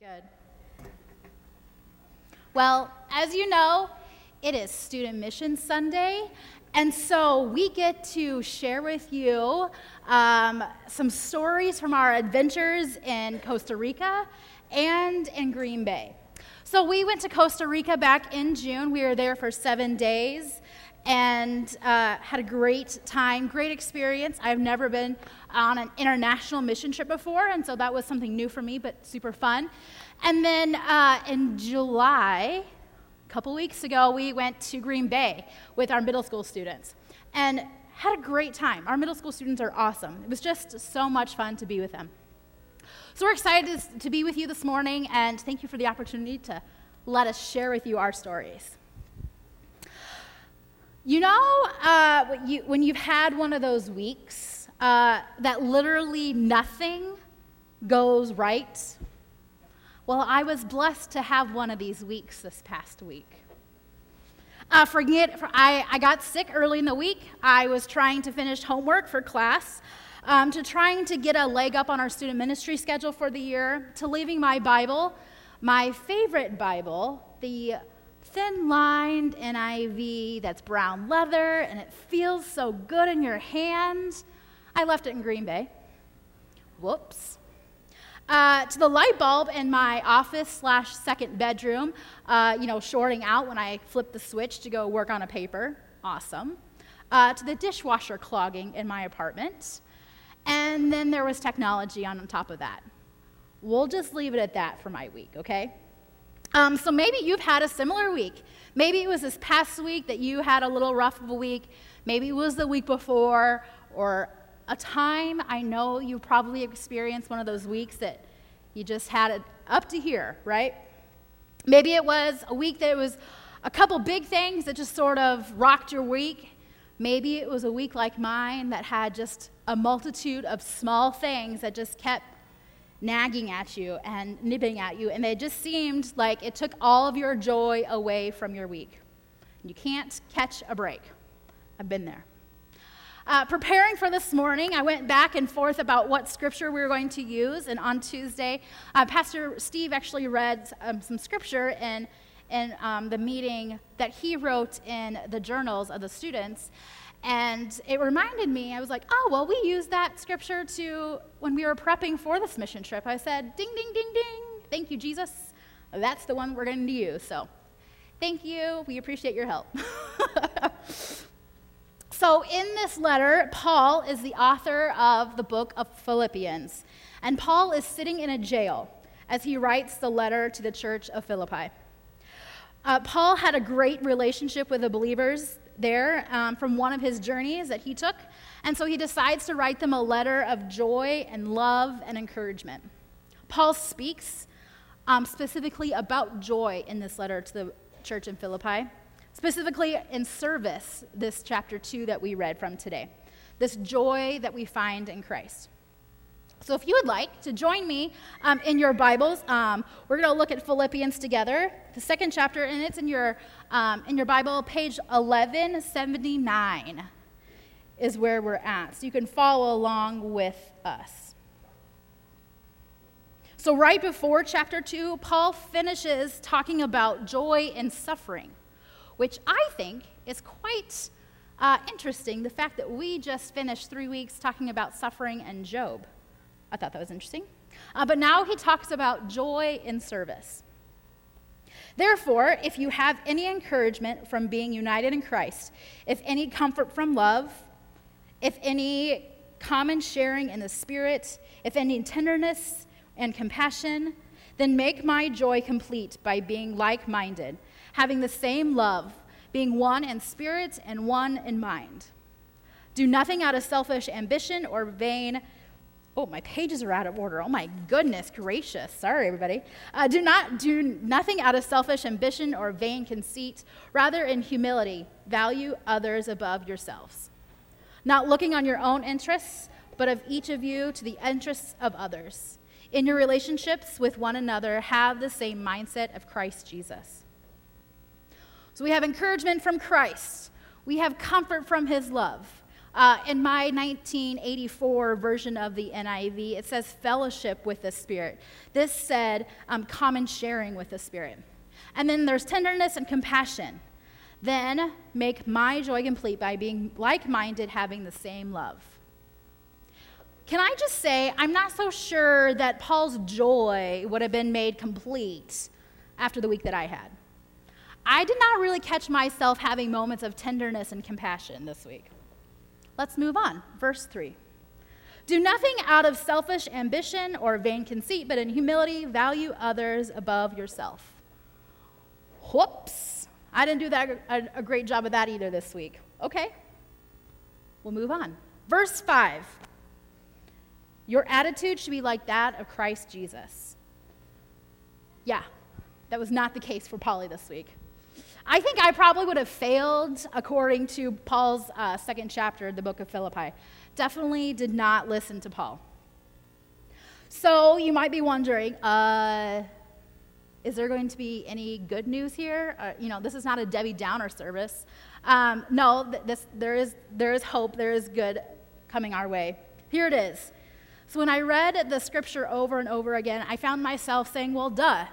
Good. Well, as you know, it is Student Mission Sunday, and so we get to share with you some stories from our adventures in Costa Rica and in Green Bay. So we went to Costa Rica back in June. We were there for 7 days and had a great time, great experience. I've never been on an international mission trip before, and so that was something new for me, but super fun. And then in July, a couple weeks ago, we went to Green Bay with our middle school students and had a great time. Our middle school students are awesome. It was just so much fun to be with them. So we're excited to be with you this morning, and thank you for the opportunity to let us share with you our stories. You know, when you've had one of those weeks that literally nothing goes right? Well, I was blessed to have one of these weeks this past week. I got sick early in the week. I was trying to finish homework for class, to trying to get a leg up on our student ministry schedule for the year, to leaving my Bible, my favorite Bible, the thin-lined NIV that's brown leather, and it feels so good in your hand. I left it in Green Bay. Whoops. To the light bulb in my office/second bedroom, shorting out when I flipped the switch to go work on a paper. Awesome. To the dishwasher clogging in my apartment. And then there was technology on top of that. We'll just leave it at that for my week, okay? So maybe you've had a similar week. Maybe it was this past week that you had a little rough of a week. Maybe it was the week before, or a time. I know you probably experienced one of those weeks that you just had it up to here, right? Maybe it was a week that it was a couple big things that just sort of rocked your week. Maybe it was a week like mine that had just a multitude of small things that just kept nagging at you and nipping at you, and they just seemed like it took all of your joy away from your week. You can't catch a break. I've been there. Preparing for this morning, I went back and forth about what scripture we were going to use, and on Tuesday, Pastor Steve actually read some scripture in the meeting that he wrote in the journals of the students, and it reminded me. I was like, oh, well, we used that scripture when we were prepping for this mission trip. I said, ding, ding, ding, ding, thank you, Jesus. That's the one we're going to use, so thank you. We appreciate your help. So in this letter, Paul is the author of the book of Philippians, and Paul is sitting in a jail as he writes the letter to the church of Philippi. Paul had a great relationship with the believers there from one of his journeys that he took, and so he decides to write them a letter of joy and love and encouragement. Paul speaks specifically about joy in this letter to the church in Philippi. Specifically in service, this chapter 2 that we read from today, this joy that we find in Christ. So if you would like to join me in your Bibles, we're going to look at Philippians together, the second chapter, and it's in your Bible, page 1179 is where we're at. So you can follow along with us. So right before chapter 2, Paul finishes talking about joy and suffering, which I think is quite interesting, the fact that we just finished 3 weeks talking about suffering and Job. I thought that was interesting. But now he talks about joy in service. Therefore, if you have any encouragement from being united in Christ, if any comfort from love, if any common sharing in the Spirit, if any tenderness and compassion, then make my joy complete by being like-minded, having the same love, being one in spirit and one in mind. Do nothing out of selfish ambition or vain. Oh, my pages are out of order. Oh, my goodness gracious. Sorry, everybody. Do nothing out of selfish ambition or vain conceit. Rather, in humility, value others above yourselves, not looking on your own interests, but of each of you to the interests of others. In your relationships with one another, have the same mindset of Christ Jesus. So we have encouragement from Christ. We have comfort from his love. In my 1984 version of the NIV, it says fellowship with the Spirit. This said common sharing with the Spirit. And then there's tenderness and compassion. Then make my joy complete by being like-minded, having the same love. Can I just say, I'm not so sure that Paul's joy would have been made complete after the week that I had. I did not really catch myself having moments of tenderness and compassion this week. Let's move on. Verse 3. Do nothing out of selfish ambition or vain conceit, but in humility value others above yourself. Whoops. I didn't do that a great job of that either this week. Okay. We'll move on. Verse 5. Your attitude should be like that of Christ Jesus. Yeah. That was not the case for Polly this week. I think I probably would have failed according to Paul's second chapter of the book of Philippi. Definitely did not listen to Paul. So you might be wondering, is there going to be any good news here? This is not a Debbie Downer service. There is hope. There is good coming our way. Here it is. So when I read the scripture over and over again, I found myself saying, well, duh.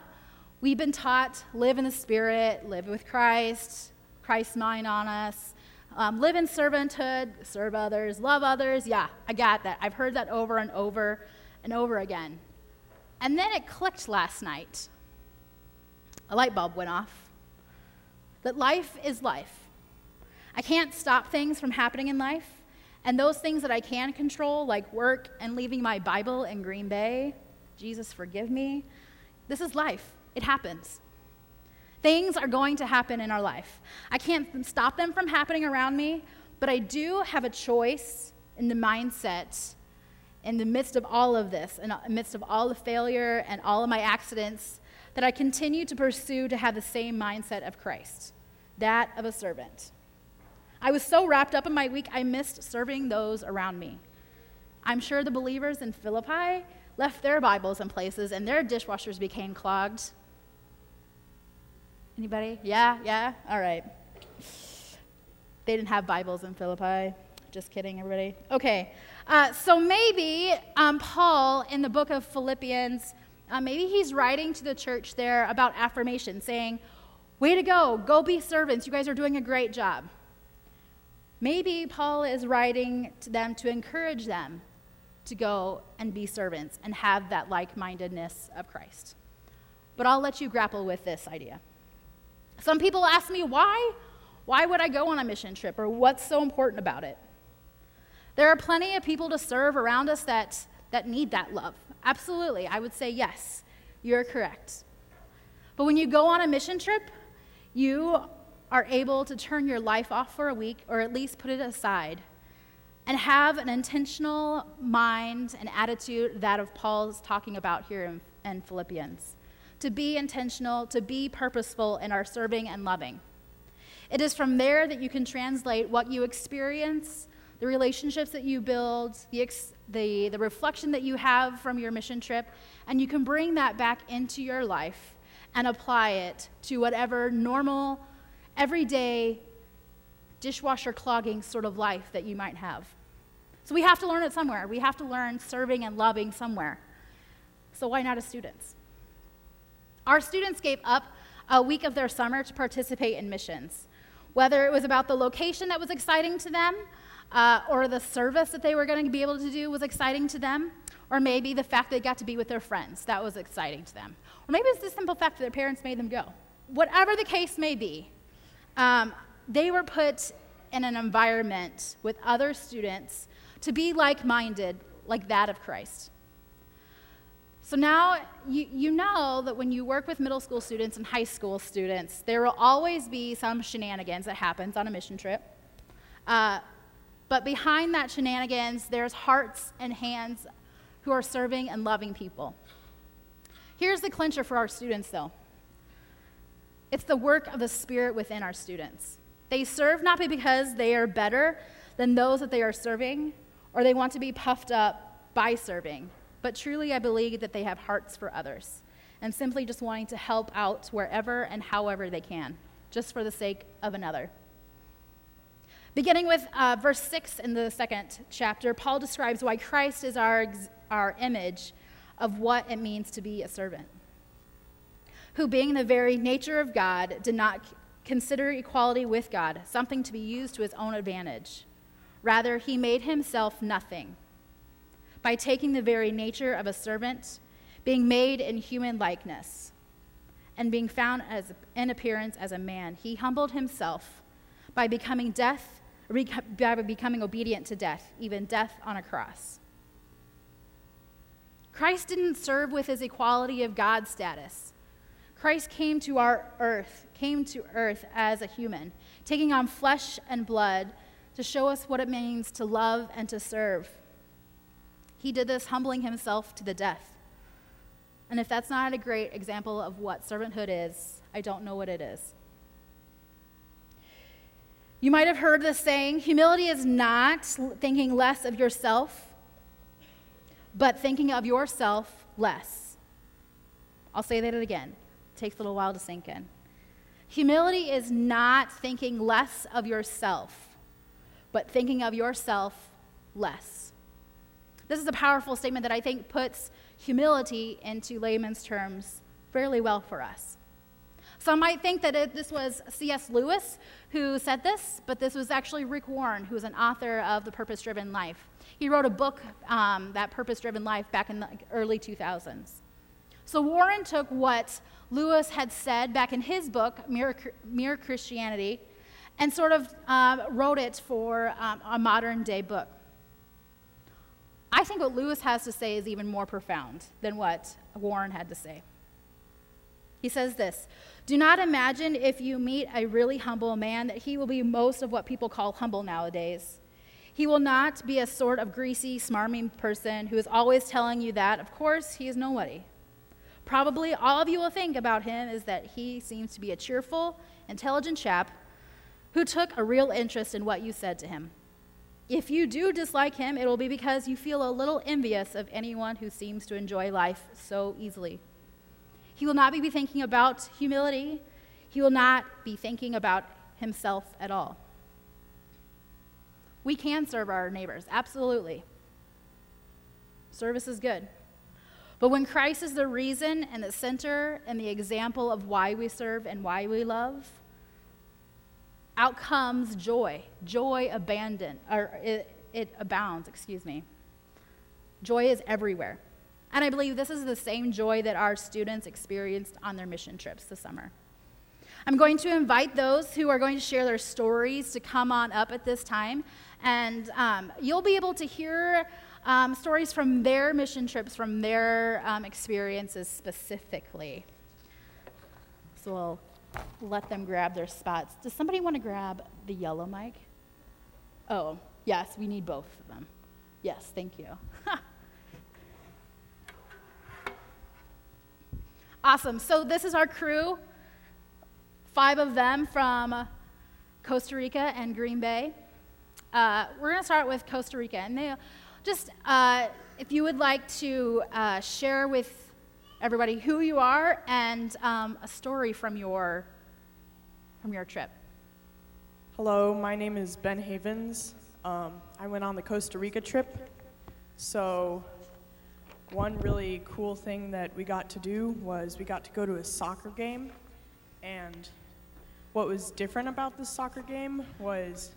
We've been taught, live in the Spirit, live with Christ, Christ's mind on us, live in servanthood, serve others, love others. Yeah, I got that. I've heard that over and over and over again. And then it clicked last night. A light bulb went off. That life is life. I can't stop things from happening in life. And those things that I can control, like work and leaving my Bible in Green Bay, Jesus forgive me, this is life. It happens. Things are going to happen in our life. I can't stop them from happening around me, but I do have a choice in the mindset in the midst of all of this, in the midst of all the failure and all of my accidents, that I continue to pursue to have the same mindset of Christ, that of a servant. I was so wrapped up in my week, I missed serving those around me. I'm sure the believers in Philippi left their Bibles in places and their dishwashers became clogged. Anybody? Yeah? All right. They didn't have Bibles in Philippi. Just kidding, everybody. Okay. So maybe Paul, in the book of Philippians, maybe he's writing to the church there about affirmation, saying, way to go. Go be servants. You guys are doing a great job. Maybe Paul is writing to them to encourage them to go and be servants and have that like-mindedness of Christ. But I'll let you grapple with this idea. Some people ask me why. Why would I go on a mission trip, or what's so important about it? There are plenty of people to serve around us that need that love. Absolutely, I would say yes, you're correct. But when you go on a mission trip, you are able to turn your life off for a week, or at least put it aside, and have an intentional mind and attitude that of Paul's talking about here in Philippians. To be intentional, to be purposeful in our serving and loving. It is from there that you can translate what you experience, the relationships that you build, the reflection that you have from your mission trip, and you can bring that back into your life and apply it to whatever normal, everyday, dishwasher clogging sort of life that you might have. So we have to learn it somewhere. We have to learn serving and loving somewhere. So why not as students? Our students gave up a week of their summer to participate in missions, whether it was about the location that was exciting to them, or the service that they were going to be able to do was exciting to them, or maybe the fact they got to be with their friends, that was exciting to them. Or maybe it's the simple fact that their parents made them go. Whatever the case may be, they were put in an environment with other students to be like-minded, like that of Christ. So now you know that when you work with middle school students and high school students, there will always be some shenanigans that happens on a mission trip. But behind that shenanigans, there's hearts and hands who are serving and loving people. Here's the clincher for our students, though. It's the work of the Spirit within our students. They serve not because they are better than those that they are serving, or they want to be puffed up by serving. But truly, I believe that they have hearts for others and simply just wanting to help out wherever and however they can, just for the sake of another. Beginning with verse 6 in the second chapter, Paul describes why Christ is our image of what it means to be a servant, who, being the very nature of God, did not consider equality with God something to be used to his own advantage. Rather, he made himself nothing by taking the very nature of a servant, being made in human likeness, and being found in appearance as a man. He humbled himself by becoming obedient to death, even death on a cross. Christ didn't serve with his equality of God's status. Christ came to earth as a human, taking on flesh and blood to show us what it means to love and to serve. He did this humbling himself to the death. And if that's not a great example of what servanthood is, I don't know what it is. You might have heard this saying, humility is not thinking less of yourself, but thinking of yourself less. I'll say that again. It takes a little while to sink in. Humility is not thinking less of yourself, but thinking of yourself less. This is a powerful statement that I think puts humility into layman's terms fairly well for us. Some might think that this was C.S. Lewis who said this, but this was actually Rick Warren, who was an author of The Purpose Driven Life. He wrote a book, that Purpose Driven Life, back in the early 2000s. So Warren took what Lewis had said back in his book, Mere Christianity, and sort of wrote it for a modern day book. I think what Lewis has to say is even more profound than what Warren had to say. He says this, "Do not imagine if you meet a really humble man that he will be most of what people call humble nowadays. He will not be a sort of greasy, smarmy person who is always telling you that, of course, he is nobody. Probably all of you will think about him is that he seems to be a cheerful, intelligent chap who took a real interest in what you said to him. If you do dislike him, it will be because you feel a little envious of anyone who seems to enjoy life so easily. He will not be thinking about humility. He will not be thinking about himself at all." We can serve our neighbors, absolutely. Service is good. But when Christ is the reason and the center and the example of why we serve and why we love, out comes joy. Joy abounds. Joy is everywhere. And I believe this is the same joy that our students experienced on their mission trips this summer. I'm going to invite those who are going to share their stories to come on up at this time. And you'll be able to hear stories from their mission trips, from their experiences specifically. So we'll let them grab their spots. Does somebody want to grab the yellow mic? Oh, yes, we need both of them. Yes, thank you. Awesome. So this is our crew, 5 of them from Costa Rica and Green Bay. We're going to start with Costa Rica. And they just, if you would like to share with everybody who you are and a story from your trip. Hello, my name is Ben Havens. I went on the Costa Rica trip. So one really cool thing that we got to do was we got to go to a soccer game. And what was different about this soccer game was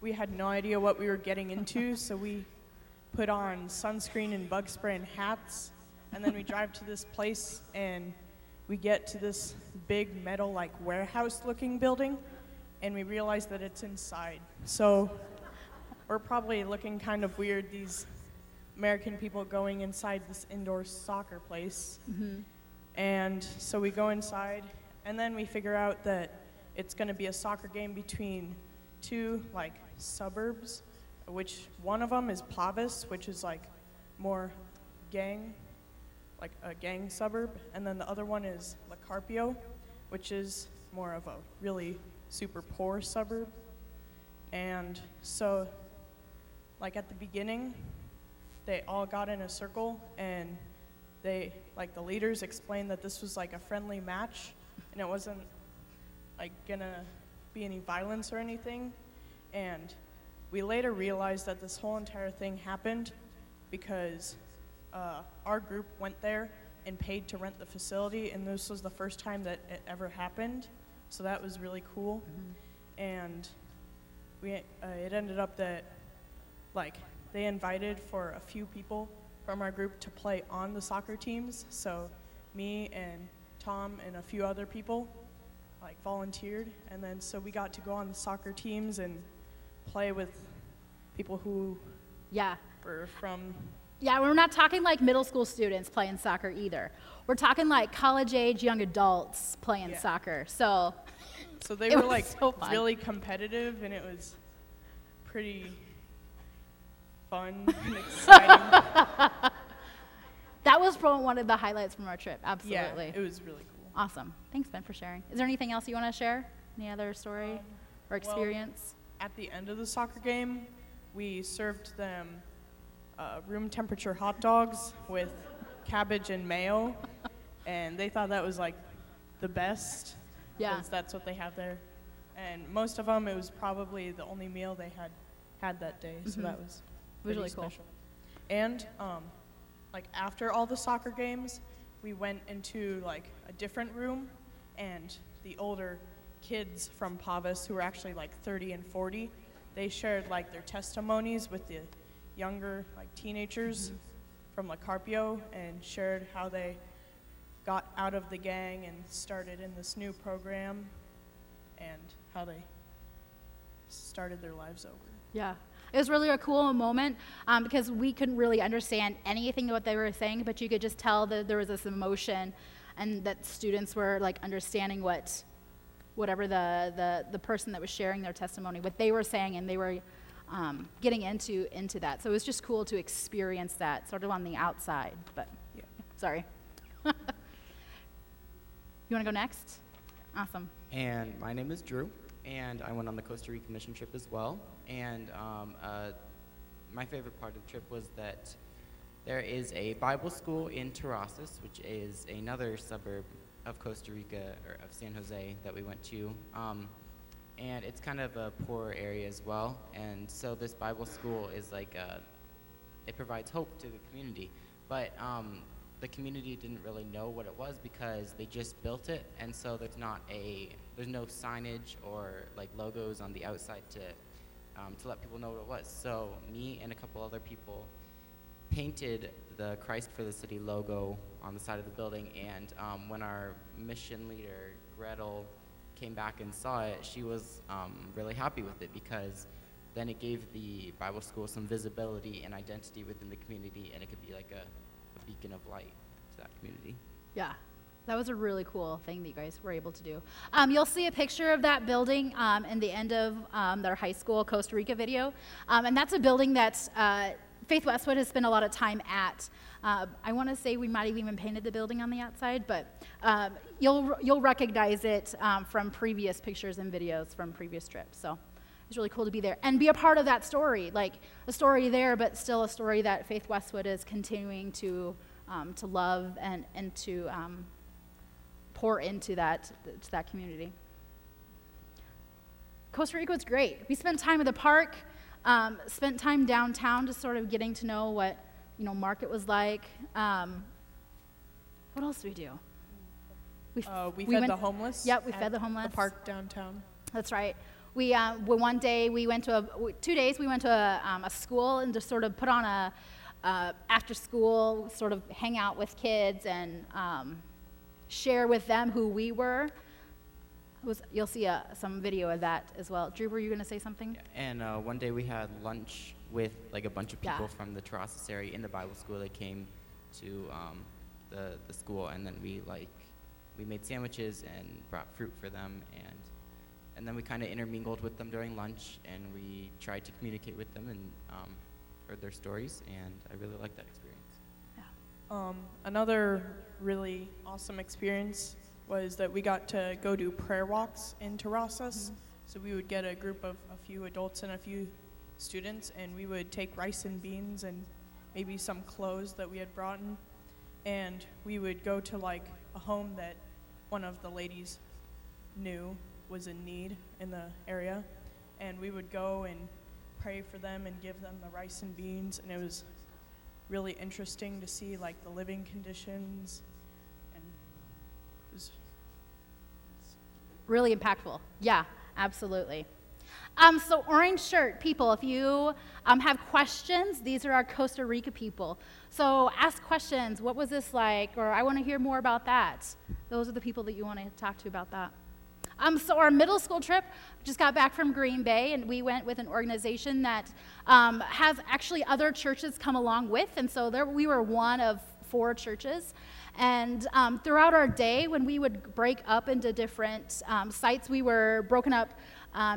we had no idea what we were getting into, so we put on sunscreen and bug spray and hats. And then we drive to this place, and we get to this big metal-like warehouse-looking building, and we realize that it's inside. So we're probably looking kind of weird, these American people going inside this indoor soccer place. Mm-hmm. And so we go inside, and then we figure out that it's going to be a soccer game between 2, suburbs, which one of them is Plavis, which is, more gang, a gang suburb, and then the other one is La Carpio, which is more of a really super poor suburb. And so, at the beginning, they all got in a circle, and they, the leaders explained that this was a friendly match, and it wasn't gonna be any violence or anything. And we later realized that this whole entire thing happened because our group went there and paid to rent the facility, and this was the first time that it ever happened, so that was really cool. Mm-hmm. And we it ended up that, like, they invited for a few people from our group to play on the soccer teams, so me and Tom and a few other people, like, volunteered, and then so we got to go on the soccer teams and play with people who were from... Yeah, we're not talking like middle school students playing soccer either. We're talking like college-age young adults playing soccer. So they were like so really competitive, and it was pretty fun and exciting. That was one of the highlights from our trip, absolutely. Yeah, it was really cool. Awesome. Thanks, Ben, for sharing. Is there anything else you want to share? Any other story or experience? Well, at the end of the soccer game, we served them... room temperature hot dogs with cabbage and mayo, and they thought that was like the best because that's what they have there, and most of them it was probably the only meal they had that day, so that was really special. Cool. And like after all the soccer games we went into like a different room, and the older kids from Plavis who were actually like 30 and 40, they shared like their testimonies with the younger, like, teenagers from La Carpio, and shared how they got out of the gang and started in this new program and how they started their lives over. Yeah. It was really a cool moment because we couldn't really understand anything of what they were saying, but you could just tell that there was this emotion and that students were, like, understanding whatever the person that was sharing their testimony, what they were saying, and they were getting into that. So it was just cool to experience that sort of on the outside, but sorry. You want to go next? Awesome. And my name is Drew, and I went on the Costa Rica mission trip as well. And my favorite part of the trip was that there is a Bible school in Tarrazú, which is another suburb of Costa Rica, or of San Jose, that we went to. And it's kind of a poor area as well, and so this Bible school is like it provides hope to the community, but the community didn't really know what it was because they just built it, and so there's no signage or like logos on the outside to let people know what it was. So me and a couple other people painted the Christ for the City logo on the side of the building, and when our mission leader Gretel came back and saw it, she was really happy with it because then it gave the Bible school some visibility and identity within the community, and it could be like a beacon of light to that community. Yeah, that was a really cool thing that you guys were able to do. You'll see a picture of that building in the end of their high school Costa Rica video, and that's a building that Faith Westwood has spent a lot of time at. I want to say we might have even painted the building on the outside, but you'll recognize it from previous pictures and videos from previous trips. So it's really cool to be there and be a part of that story, like a story there, but still a story that Faith Westwood is continuing to love and to pour into that community. Costa Rica was great. We spent time at the park, spent time downtown, just sort of getting to know what. Market was like. What else did we do? We fed the homeless. Yep, we fed the homeless. The park downtown. That's right. We went to a school and just sort of put on a after school sort of hang out with kids and share with them who we were. You'll see some video of that as well. Drew, were you going to say something? And one day we had lunch with like a bunch of people from the Tarrazú area in the Bible school that came to the school, and then we made sandwiches and brought fruit for them, and then we kind of intermingled with them during lunch, and we tried to communicate with them and heard their stories, and I really liked that experience. Yeah. Another really awesome experience was that we got to go do prayer walks in Tarrazú. Mm-hmm. So we would get a group of a few adults and a few students, and we would take rice and beans and maybe some clothes that we had brought in, and we would go to like a home that one of the ladies knew was in need in the area, and we would go and pray for them and give them the rice and beans, and it was really interesting to see like the living conditions, and it was really impactful. Yeah, absolutely. So orange shirt people, if you have questions, these are our Costa Rica people. So ask questions. What was this like? Or I want to hear more about that. Those are the people that you want to talk to about that. So our middle school trip, just got back from Green Bay, and we went with an organization that has actually other churches come along with. And so there, we were one of four churches. And throughout our day, when we would break up into different sites, we were broken up.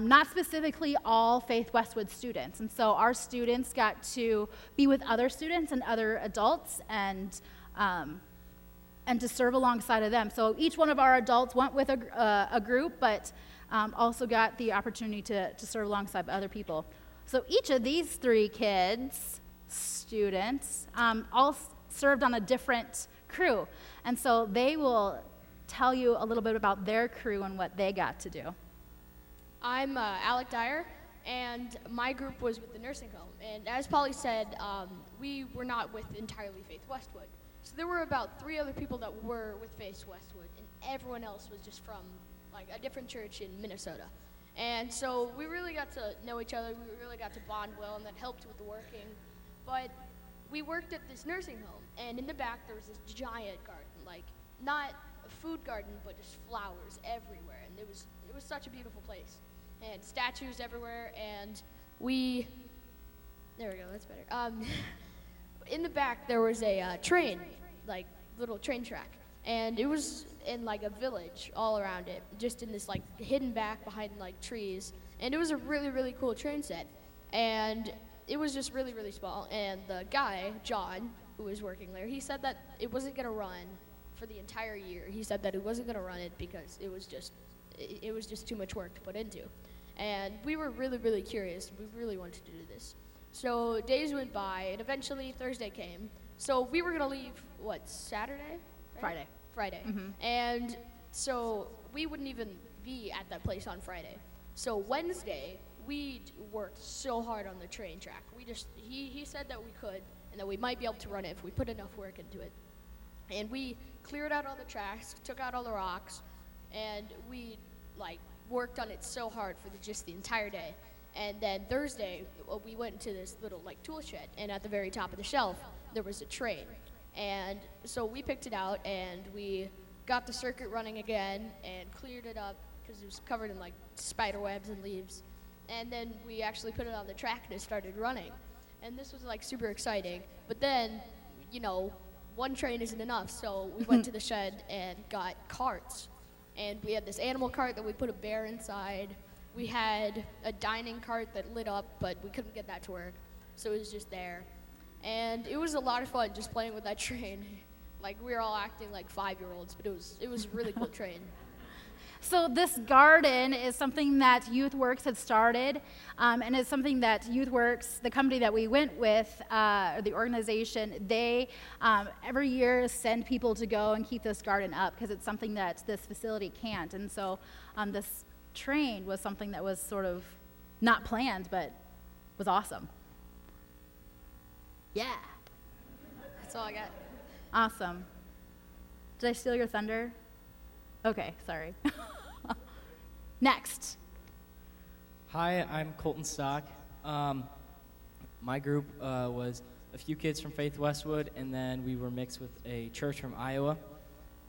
Not specifically all Faith Westwood students. And so our students got to be with other students and other adults and to serve alongside of them. So each one of our adults went with a group, but also got the opportunity to serve alongside other people. So each of these three students, all served on a different crew. And so they will tell you a little bit about their crew and what they got to do. I'm Alec Dyer, and my group was with the nursing home. And as Polly said, we were not with entirely Faith Westwood. So there were about three other people that were with Faith Westwood, and everyone else was just from like a different church in Minnesota. And so we really got to know each other. We really got to bond well, and that helped with the working. But we worked at this nursing home, and in the back there was this giant garden, like not a food garden, but just flowers everywhere. And it was such a beautiful place. And statues everywhere, and there we go, that's better. In the back, there was a train, like, little train track, and it was in, like, a village all around it, just in this, like, hidden back behind, like, trees, and it was a really, really cool train set, and it was just really, really small, and the guy, John, who was working there, he said that it wasn't going to run for the entire year. He said that it wasn't going to run it because it was just too much work to put into. And we were really, really curious. We really wanted to do this. So days went by, and eventually Thursday came. So we were going to leave, what, Saturday? Friday. Friday. Mm-hmm. And so we wouldn't even be at that place on Friday. So Wednesday, we worked so hard on the train track. We just he said that we could, and that we might be able to run it if we put enough work into it. And we cleared out all the tracks, took out all the rocks, and we like worked on it so hard for the entire day. And then Thursday, we went to this little like tool shed, and at the very top of the shelf there was a train, and so we picked it out and we got the circuit running again and cleared it up because it was covered in like spider webs and leaves. And then we actually put it on the track and it started running, and this was like super exciting. But then, you know, one train isn't enough, so we went to the shed and got carts. And we had this animal cart that we put a bear inside. We had a dining cart that lit up, but we couldn't get that to work. So it was just there. And it was a lot of fun just playing with that train. Like, we were all acting like 5-year-olds, but it was a really cool train. So this garden is something that YouthWorks had started, and it's something that YouthWorks, the company that we went with, the organization, they every year send people to go and keep this garden up because it's something that this facility can't. And so this train was something that was sort of not planned, but was awesome. Yeah. That's all I got. Awesome. Did I steal your thunder? Okay, sorry. Next. Hi, I'm Colton Stock. My group was a few kids from Faith Westwood, and then we were mixed with a church from Iowa.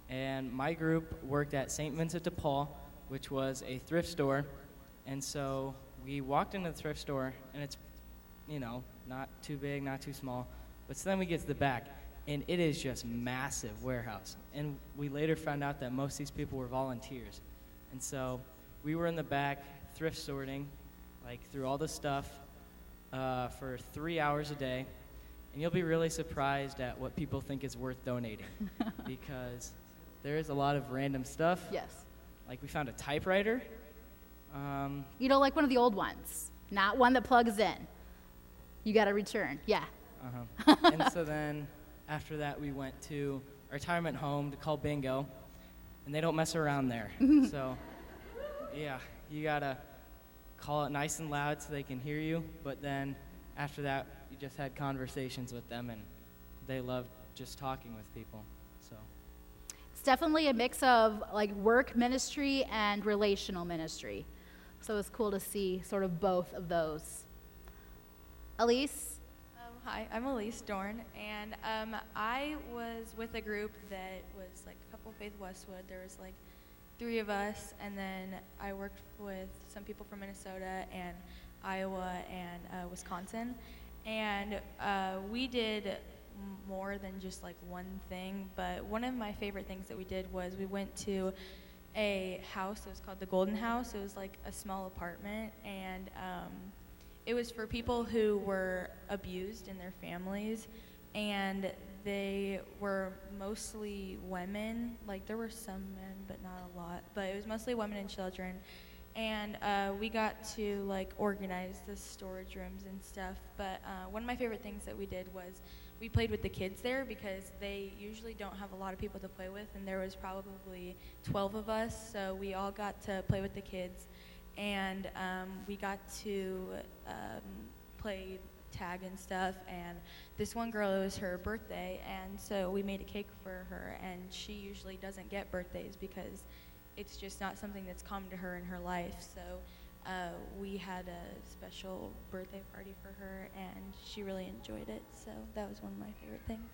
And my group worked at Saint Vincent de Paul, which was a thrift store. And so we walked into the thrift store, and it's, you know, not too big, not too small. But so then we get to the back, and it is just massive warehouse. And we later found out that most of these people were volunteers. And so we were in the back thrift sorting, like through all the stuff for 3 hours a day. And you'll be really surprised at what people think is worth donating because there is a lot of random stuff. Yes. Like we found a typewriter. Like one of the old ones, not one that plugs in. You got to return. Yeah. Uh-huh. And so then after that, we went to our retirement home to call bingo, and they don't mess around there. So, yeah, you gotta call it nice and loud so they can hear you, but then after that, you just had conversations with them, and they loved just talking with people. So it's definitely a mix of like work ministry and relational ministry. So it's cool to see sort of both of those. Elise? Hi, I'm Elise Dorn, and I was with a group that was like a couple Faith Westwood. There was like 3 of us, and then I worked with some people from Minnesota and Iowa and Wisconsin, and we did more than just like one thing, but one of my favorite things that we did was we went to a house. It was called the Golden House. It was like a small apartment, and it was for people who were abused in their families, and they were mostly women. Like, there were some men, but not a lot, but it was mostly women and children. And we got to like organize the storage rooms and stuff, but one of my favorite things that we did was we played with the kids there, because they usually don't have a lot of people to play with, and there was probably 12 of us, so we all got to play with the kids, and we got to play tag and stuff, and this one girl, it was her birthday, and so we made a cake for her, and she usually doesn't get birthdays because it's just not something that's common to her in her life, so we had a special birthday party for her, and she really enjoyed it, so that was one of my favorite things.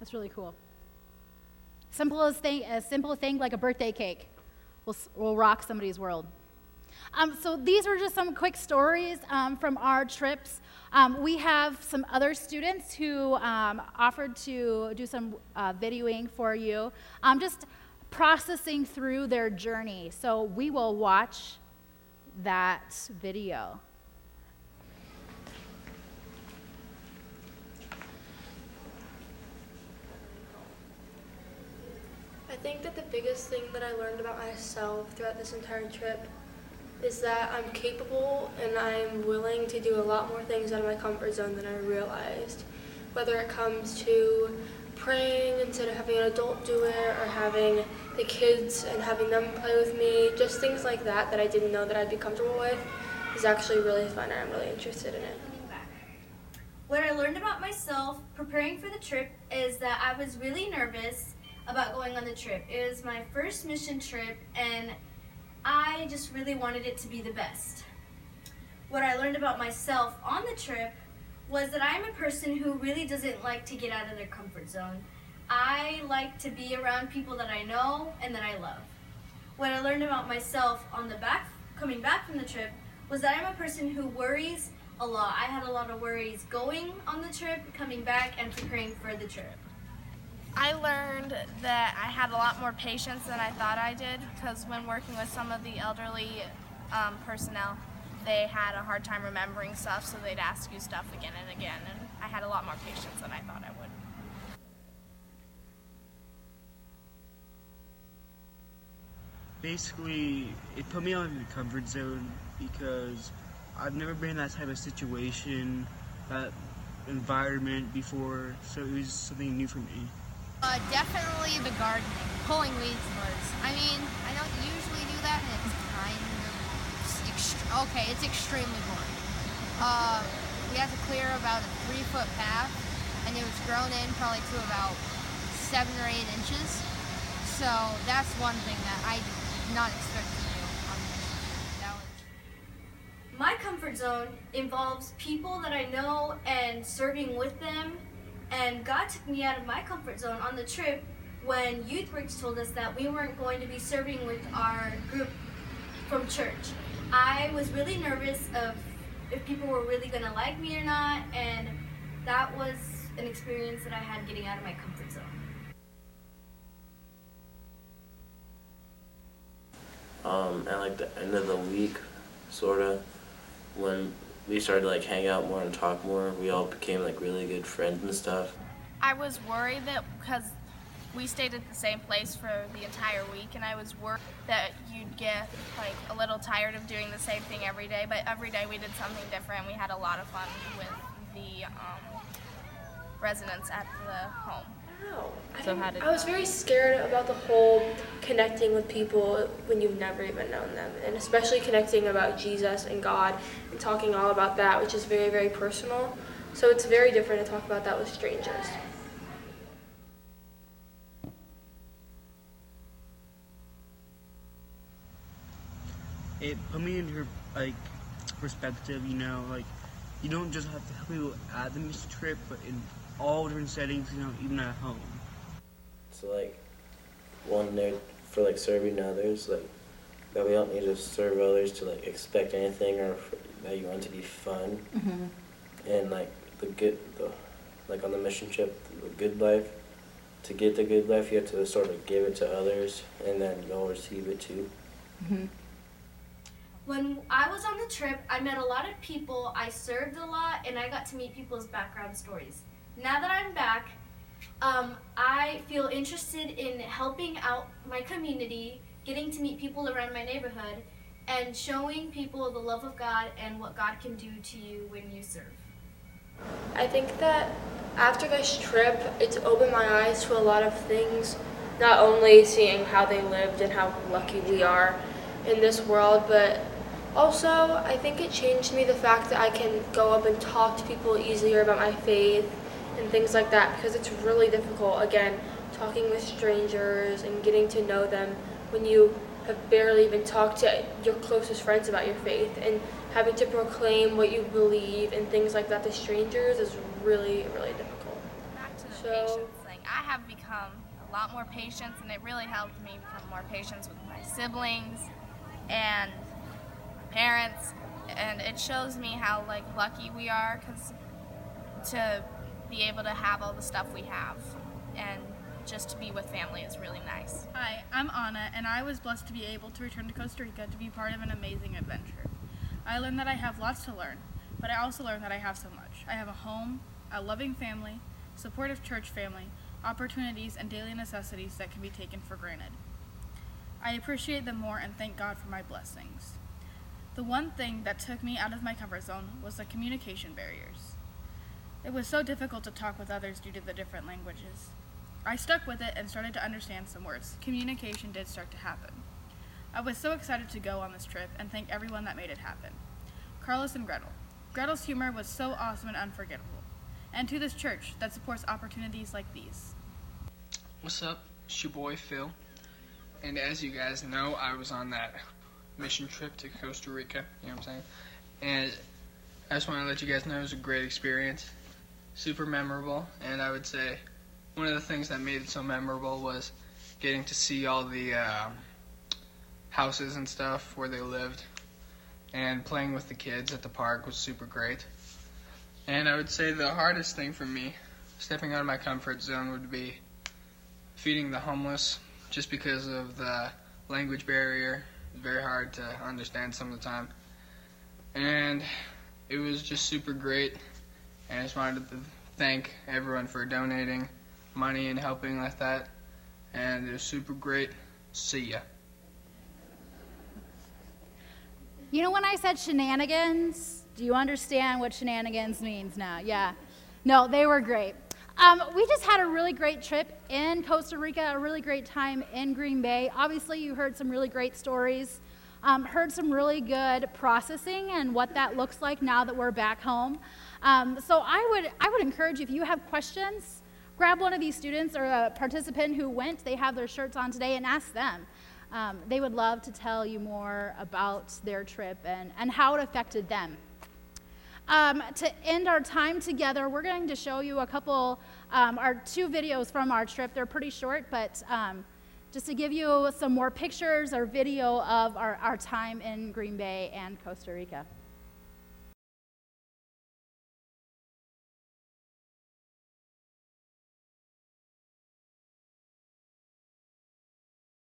That's really cool. A simple thing like a birthday cake will rock somebody's world. So these are just some quick stories from our trips. We have some other students who offered to do some videoing for you, just processing through their journey. So we will watch that video. I think that the biggest thing that I learned about myself throughout this entire trip is that I'm capable and I'm willing to do a lot more things out of my comfort zone than I realized. Whether it comes to praying instead of having an adult do it, or having the kids and having them play with me, just things like that that I didn't know that I'd be comfortable with is actually really fun, and I'm really interested in it. What I learned about myself preparing for the trip is that I was really nervous about going on the trip. It was my first mission trip, and I just really wanted it to be the best. What I learned about myself on the trip was that I'm a person who really doesn't like to get out of their comfort zone. I like to be around people that I know and that I love. What I learned about myself on the back, coming back from the trip, was that I'm a person who worries a lot. I had a lot of worries going on the trip, coming back, and preparing for the trip. I learned that I had a lot more patience than I thought I did, because when working with some of the elderly personnel, they had a hard time remembering stuff, so they'd ask you stuff again and again, and I had a lot more patience than I thought I would. Basically, it put me out of the comfort zone, because I've never been in that type of situation, that environment before, so it was something new for me. Definitely the gardening. Pulling weeds was. I mean, I don't usually do that, and it's kind of it's extremely boring. We had to clear about a 3-foot path, and it was grown in probably to about 7 or 8 inches. So that's one thing that I did not expect to do on this. That was... My comfort zone involves people that I know and serving with them, and God took me out of my comfort zone on the trip when YouthWorks told us that we weren't going to be serving with our group from church. I was really nervous of if people were really going to like me or not, and that was an experience that I had getting out of my comfort zone. At like the end of the week, sort of, when we started to like hang out more and talk more, we all became like really good friends and stuff. I was worried that because we stayed at the same place for the entire week, and I was worried that you'd get like a little tired of doing the same thing every day, but every day we did something different. We had a lot of fun with the residents at the home. Wow. So how did I was very scared about the whole connecting with people when you've never even known them, and especially connecting about Jesus and God and talking all about that, which is very, very personal. So it's very different to talk about that with strangers. It put me into your, perspective, you don't just have to help people at the mission trip, but in all different settings, even at home. So, one there for, serving others, that we don't need to serve others to, expect anything or that you want to be fun. Mm-hmm. And, on the mission trip, the good life, to get the good life, you have to sort of give it to others, and then you'll receive it, too. Mm-hmm. When I was on the trip, I met a lot of people, I served a lot, and I got to meet people's background stories. Now that I'm back, I feel interested in helping out my community, getting to meet people around my neighborhood, and showing people the love of God and what God can do to you when you serve. I think that after this trip, it's opened my eyes to a lot of things, not only seeing how they lived and how lucky we are in this world, but also, I think it changed me the fact that I can go up and talk to people easier about my faith and things like that, because it's really difficult, again, talking with strangers and getting to know them when you have barely even talked to your closest friends about your faith, and having to proclaim what you believe and things like that to strangers is really, really difficult. Back to the patience thing. I have become a lot more patient, and it really helped me become more patient with my siblings and parents, and it shows me how lucky we are to be able to have all the stuff we have, and just to be with family is really nice. Hi, I'm Anna, and I was blessed to be able to return to Costa Rica to be part of an amazing adventure. I learned that I have lots to learn, but I also learned that I have so much. I have a home, a loving family, supportive church family, opportunities, and daily necessities that can be taken for granted. I appreciate them more and thank God for my blessings. The one thing that took me out of my comfort zone was the communication barriers. It was so difficult to talk with others due to the different languages. I stuck with it and started to understand some words. Communication did start to happen. I was so excited to go on this trip and thank everyone that made it happen. Carlos and Gretel. Gretel's humor was so awesome and unforgettable. And to this church that supports opportunities like these. What's up? It's your boy Phil. And as you guys know, I was on that mission trip to Costa Rica, you know what I'm saying? And I just want to let you guys know it was a great experience, super memorable, and I would say one of the things that made it so memorable was getting to see all the houses and stuff where they lived, and playing with the kids at the park was super great. And I would say the hardest thing for me, stepping out of my comfort zone, would be feeding the homeless, just because of the language barrier. Very hard to understand some of the time, and it was just super great, and I just wanted to thank everyone for donating money and helping like that, and it was super great. See ya. You know, when I said shenanigans, do you understand what shenanigans means now? Yeah. No, they were great. We just had a really great trip in Costa Rica, a really great time in Green Bay. Obviously, you heard some really great stories, heard some really good processing and what that looks like now that we're back home. So I would encourage you, if you have questions, grab one of these students or a participant who went, they have their shirts on today, and ask them. They would love to tell you more about their trip and how it affected them. To end our time together, we're going to show you a couple, or two videos from our trip. They're pretty short, but just to give you some more pictures or video of our time in Green Bay and Costa Rica.